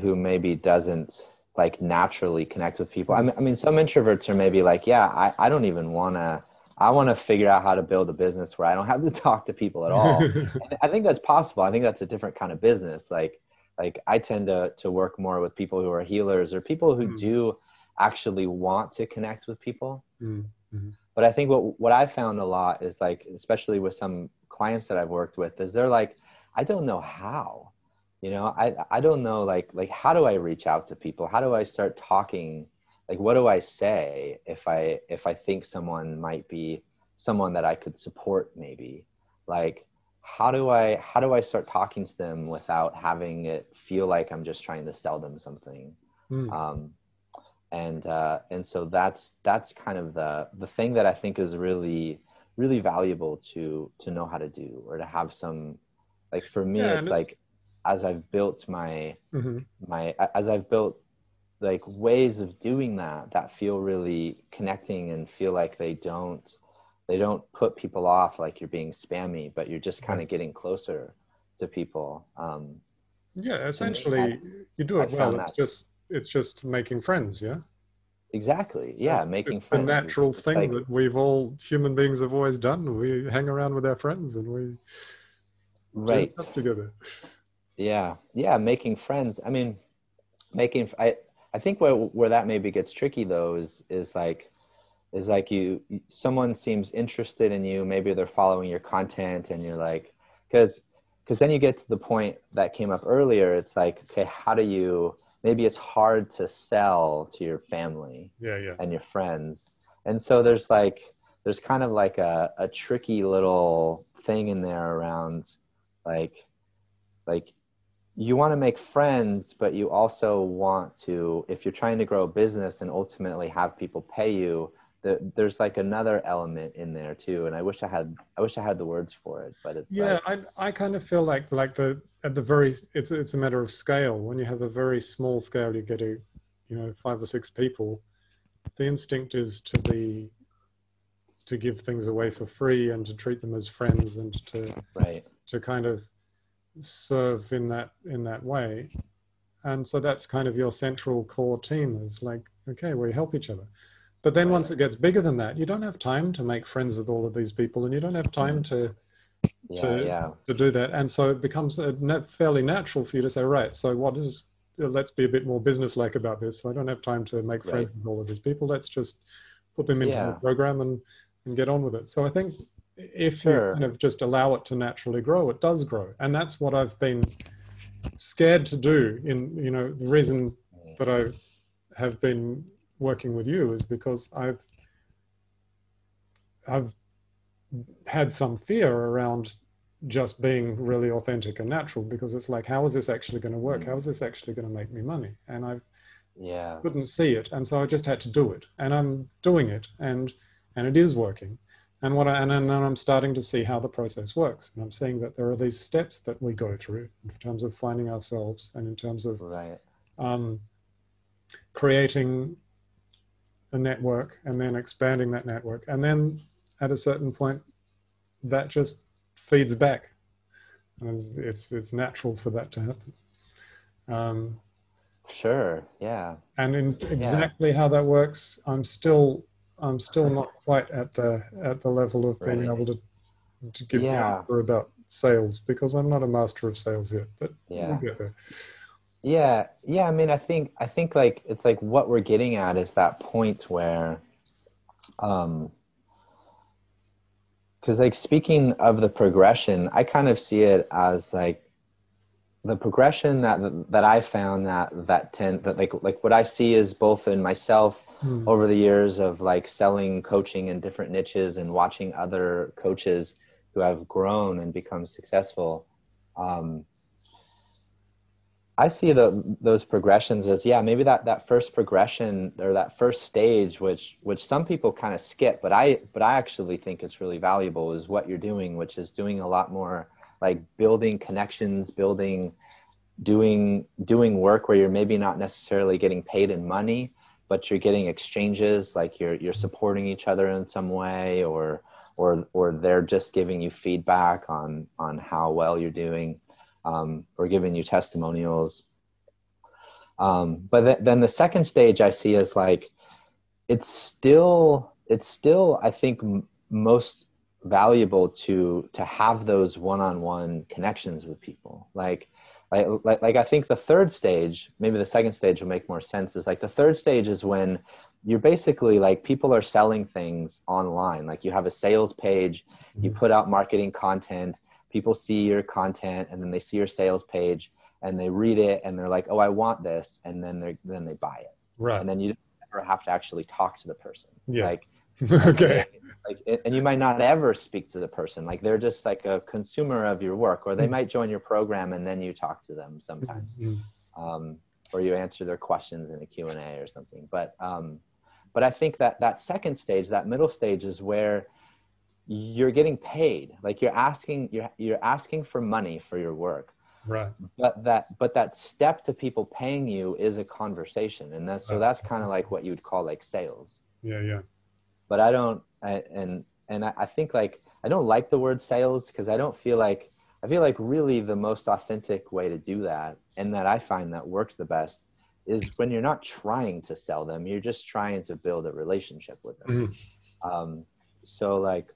who maybe doesn't like naturally connect with people. I mean, I mean some introverts are maybe like, yeah, I I don't even wanna I want to figure out how to build a business where I don't have to talk to people at all. And I think that's possible. I think that's a different kind of business. Like, like I tend to, to work more with people who are healers or people who mm. do actually want to connect with people. Mm. Mm-hmm. But I think what, what I've found a lot is like, especially with some clients that I've worked with, is they're like, I don't know how, you know, I, I don't know, like, like, how do I reach out to people? How do I start talking? Like, what do I say if I, if I think someone might be someone that I could support maybe? Like, how do I, how do I start talking to them without having it feel like I'm just trying to sell them something? Mm. Um, and, uh, and so that's, that's kind of the, the thing that I think is really, really valuable to, to know how to do, or to have some, like, for me, yeah, it's like, as I've built my, mm-hmm. my, as I've built, like, ways of doing that that feel really connecting and feel like they don't they don't put people off, like you're being spammy, but you're just kind of getting closer to people. Um yeah, essentially I, you do it well. It's just it's just making friends. Yeah, exactly. Yeah, it's, making it's friends. The natural it's thing, like, that we've all human beings have always done. We hang around with our friends and we right do stuff together. Yeah, yeah, making friends. I mean, making I I think where, where that maybe gets tricky though is, is like, is like you, someone seems interested in you, maybe they're following your content, and you're like, cause, cause then you get to the point that came up earlier. It's like, okay, how do you, maybe it's hard to sell to your family yeah, yeah. and your friends. And so there's like, there's kind of like a, a tricky little thing in there around like, like, you want to make friends, but you also want to, if you're trying to grow a business and ultimately have people pay you, the, there's like another element in there too. And I wish I had, I wish I had the words for it, but it's yeah, like, I, I kind of feel like, like the, at the very, it's, it's a matter of scale. When you have a very small scale, you get a, you know, five or six people, the instinct is to be, to give things away for free and to treat them as friends and to, right. to kind of, serve in that in that way. And so that's kind of your central core team, is like, okay, we help each other. But then right. once it gets bigger than that, you don't have time to make friends with all of these people, and you don't have time to yeah, to, yeah. to do that. And so it becomes a net, fairly natural for you to say, right, so what is, let's be a bit more business-like about this. So I don't have time to make friends right. with all of these people. Let's just put them into yeah. the program and, and get on with it. So I think if sure. you kind of just allow it to naturally grow, it does grow. And that's what I've been scared to do. In, you know, the reason that I have been working with you is because I've, I've had some fear around just being really authentic and natural, because it's like, how is this actually going to work? How is this actually going to make me money? And I yeah. couldn't see it. And so I just had to do it, and I'm doing it, and, and it is working. And what I, and then I'm starting to see how the process works. And I'm seeing that there are these steps that we go through in terms of finding ourselves, and in terms of right. um, creating a network, and then expanding that network. And then at a certain point, that just feeds back. And it's, it's, it's natural for that to happen. Um, sure, yeah. And in exactly yeah. how that works, I'm still... I'm still not quite at the at the level of being right. able to to give yeah. the answer about sales, because I'm not a master of sales yet. But yeah, we'll get there. yeah, yeah. I mean, I think I think like it's like what we're getting at is that point where, um, because like speaking of the progression, I kind of see it as like the progression that that I found that that tend that like like what I see is both in myself mm. over the years of like selling coaching in different niches and watching other coaches who have grown and become successful. Um, I see the those progressions as yeah maybe that that first progression or that first stage which which some people kind of skip, but I but I actually think it's really valuable, is what you're doing, which is doing a lot more. Like building connections, building, doing, doing work where you're maybe not necessarily getting paid in money, but you're getting exchanges, like you're, you're supporting each other in some way, or, or, or they're just giving you feedback on, on how well you're doing, um, or giving you testimonials. Um, but th- then the second stage I see is like, it's still, it's still, I think most valuable to to have those one-on-one connections with people. Like, like, like I think the third stage, maybe the second stage will make more sense, is like the third stage is when you're basically like, people are selling things online. Like you have a sales page, you put out marketing content, people see your content, and then they see your sales page and they read it and they're like, oh, I want this. And then they then they buy it. Right. And then you never have to actually talk to the person. Yeah. Like, okay. Like, and you might not ever speak to the person. Like they're just like a consumer of your work, or they might join your program and then you talk to them sometimes, mm-hmm. um, or you answer their questions in a Q and A or something. But, um, but I think that that second stage, that middle stage, is where you're getting paid. Like you're asking, you're, you're asking for money for your work. Right. But that, but that step to people paying you is a conversation. And that's, so that's kind of like what you'd call like sales. Yeah. Yeah. But I don't, I, and and I think like, I don't like the word sales, because I don't feel like, I feel like really the most authentic way to do that, and that I find that works the best, is when you're not trying to sell them, you're just trying to build a relationship with them. um, so like,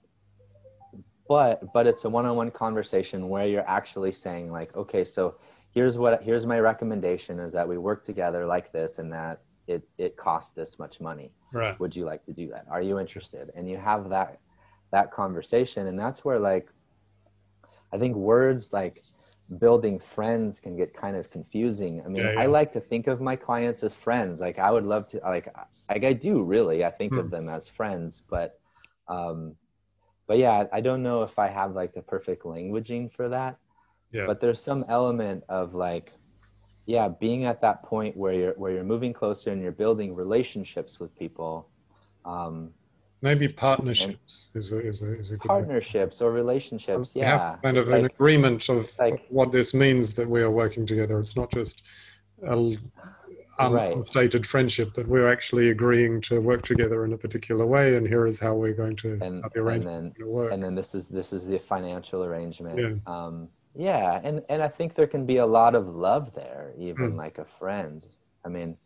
but, but it's a one-on-one conversation where you're actually saying like, okay, so here's what, here's my recommendation is that we work together like this and that. It, it costs this much money. Right. Would you like to do that? Are you interested? And you have that, that conversation. And that's where like, I think words like building friends can get kind of confusing. I mean, yeah, yeah. I like to think of my clients as friends. Like I would love to, like, like I do really, I think hmm. of them as friends, but, um, but yeah, I don't know if I have like the perfect languaging for that, yeah. but there's some element of like, yeah, being at that point where you're where you're moving closer and you're building relationships with people. Um, Maybe partnerships is a, is a, is a good partnerships way. Or relationships. We yeah, have kind of like, an agreement of like, what this means that we are working together. It's not just a unstated right. friendship, that we're actually agreeing to work together in a particular way, and here is how we're going to and, the arrangement and then, work. And then this is this is the financial arrangement. Yeah. Um, Yeah. And, and I think there can be a lot of love there, even mm. like a friend. I mean,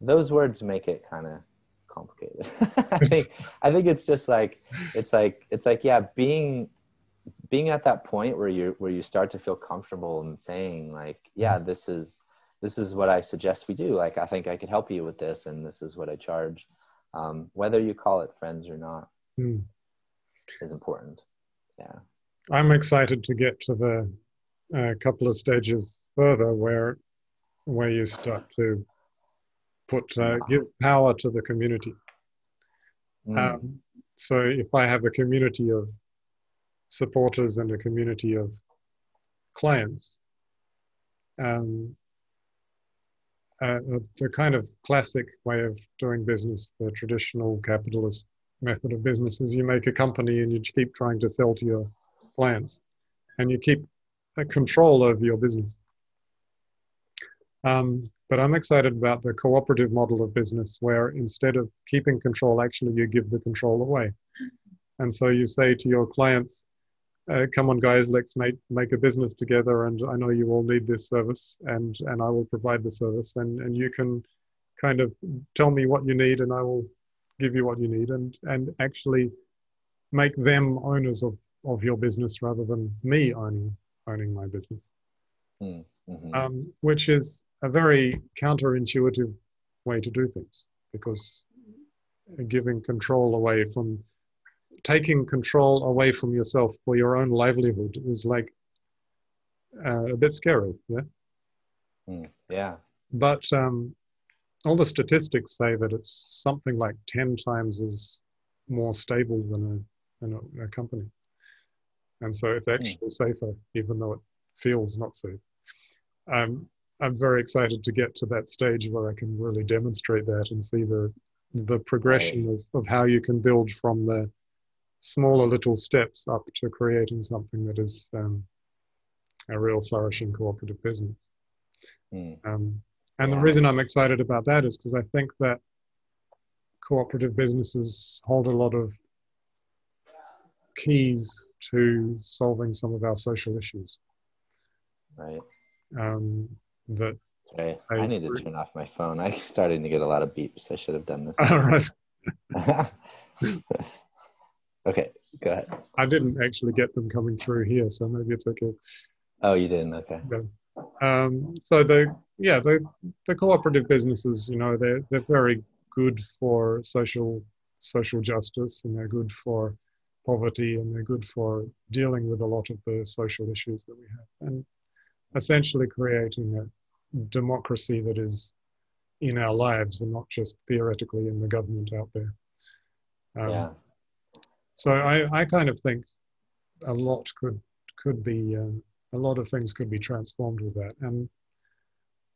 those words make it kind of complicated. I think, I think it's just like, it's like, it's like, yeah, being, being at that point where you, where you start to feel comfortable and saying like, yeah, this is, this is what I suggest we do. Like, I think I could help you with this, and this is what I charge. Um, whether you call it friends or not mm. is important. Yeah. I'm excited to get to the, a couple of stages further where where you start to put uh, give power to the community. Mm. Um, so if I have a community of supporters and a community of clients, um, uh, the kind of classic way of doing business, the traditional capitalist method of business, is you make a company and you keep trying to sell to your clients, and you keep a control over your business. Um, but I'm excited about the cooperative model of business, where instead of keeping control, actually you give the control away. And so you say to your clients, uh, come on guys, let's make, make a business together, and I know you all need this service, and, and I will provide the service, and, and you can kind of tell me what you need and I will give you what you need, and, and actually make them owners of, of your business rather than me owning owning my business, mm-hmm. um, which is a very counterintuitive way to do things, because giving control away from, taking control away from yourself for your own livelihood is like uh, a bit scary, yeah? Mm, yeah. But um, all the statistics say that it's something like ten times as more stable than a, than a, a company. And so it's actually safer, even though it feels not safe. Um, I'm very excited to get to that stage where I can really demonstrate that and see the the progression right. of, of how you can build from the smaller little steps up to creating something that is um, a real flourishing cooperative business. Mm. Um, and yeah. the reason I'm excited about that is because I think that cooperative businesses hold a lot of keys to solving some of our social issues. Right. Um, that okay. I, I need to turn off my phone. I'm starting to get a lot of beeps. I should have done this. All right. Okay, go ahead. I didn't actually get them coming through here, so maybe it's okay. Oh, you didn't? Okay. Yeah. Um, so they, yeah, they, the cooperative businesses, you know, they're, they're very good for social, social justice, and they're good for poverty, and they're good for dealing with a lot of the social issues that we have, and essentially creating a democracy that is in our lives and not just theoretically in the government out there. Um, yeah. So I, I kind of think a lot could, could be, um, a lot of things could be transformed with that. And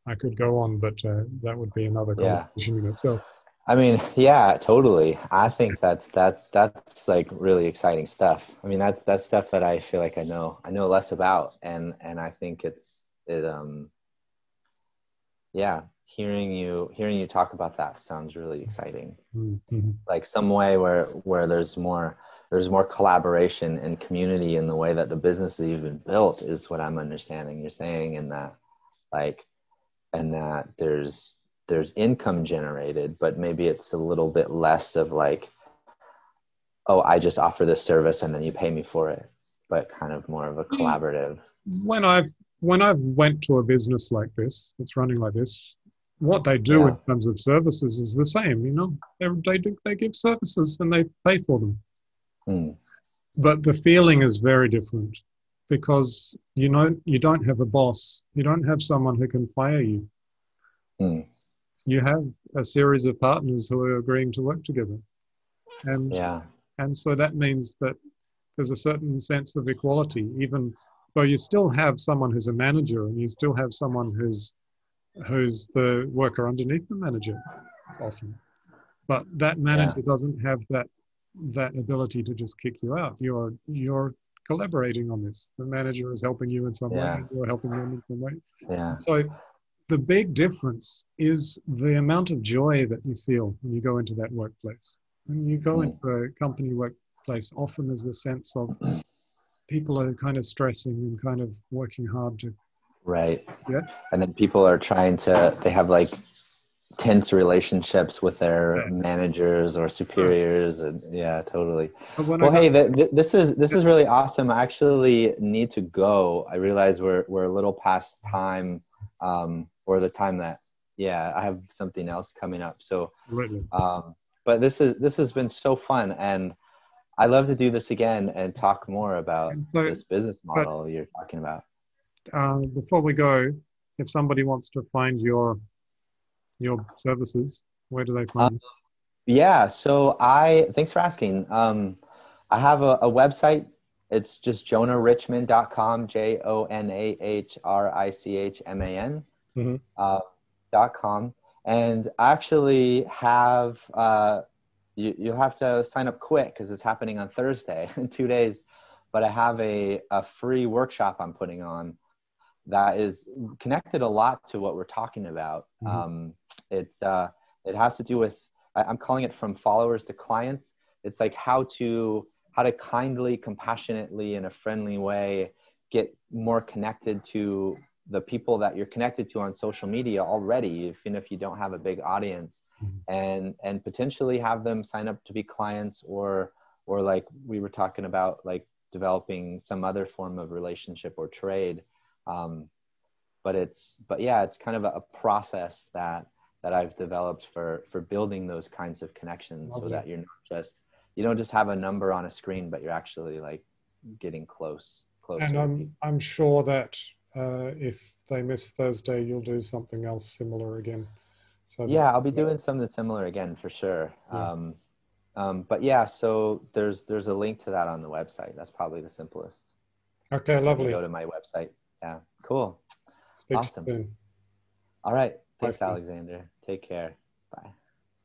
I could go on, but uh, that would be another conversation in itself. I mean, yeah, totally. I think that's, that, that's like really exciting stuff. I mean, that, that's stuff that I feel like I know, I know less about. And, and I think it's, it, um, yeah, hearing you, hearing you talk about that sounds really exciting. Mm-hmm. Like some way where, where there's more, there's more collaboration and community in the way that the business is even built is what I'm understanding you're saying. And that like, and that there's, there's income generated, but maybe it's a little bit less of like, oh, I just offer this service and then you pay me for it, but kind of more of a collaborative. When I've, when I've went to a business like this, that's running like this, what they do yeah. in terms of services is the same, you know, they, they, do, they give services and they pay for them. Mm. But the feeling is very different because, you know, you don't have a boss, you don't have someone who can fire you. Mm. You have a series of partners who are agreeing to work together. And, yeah. and so that means that there's a certain sense of equality, even though you still have someone who's a manager and you still have someone who's, who's the worker underneath the manager often. But that manager yeah. doesn't have that, that ability to just kick you out. You're, you're collaborating on this. The manager is helping you in some yeah. way, and you're helping them in some way. Yeah. So the big difference is the amount of joy that you feel when you go into that workplace. When you go into a company workplace, often there's the sense of people are kind of stressing and kind of working hard to... Right. Yeah. And then people are trying to, they have like tense relationships with their yeah. managers or superiors. And yeah, totally. Well, I hey, th th this is this yeah. is really awesome. I actually need to go. I realize we're, we're a little past time. Um, or the time that, yeah, I have something else coming up. So, um, but this is, this has been so fun, and I love to do this again and talk more about so, this business model but, you're talking about. Uh, before we go, if somebody wants to find your, your services, where do they find um, you? Yeah. So I, thanks for asking. Um, I have a, a website. It's just jonah richman dot com, J O N A H R I C H M A N mm-hmm. uh, dot com. And actually have, uh, you, you have to sign up quick because it's happening on Thursday in two days. But I have a, a free workshop I'm putting on that is connected a lot to what we're talking about. Mm-hmm. um, it's, uh, it has to do with, I, I'm calling it from followers to clients. It's like how to... how to kindly, compassionately, in a friendly way, get more connected to the people that you're connected to on social media already, even if you don't have a big audience, and, and potentially have them sign up to be clients or, or like we were talking about, like developing some other form of relationship or trade. Um, but it's, but yeah, it's kind of a, a process that, that I've developed for, for building those kinds of connections okay. so that you're not just, you don't just have a number on a screen, but you're actually like getting close, closer. And I'm, I'm sure that uh, if they miss Thursday, you'll do something else similar again. So yeah, that, I'll be yeah. doing something similar again for sure. Yeah. Um, um, but yeah, so there's, there's a link to that on the website. That's probably the simplest. Okay, lovely. Go to my website. Yeah, cool. Speak awesome. Soon. All right. Thanks, Bye, Alexander. Take care. Bye.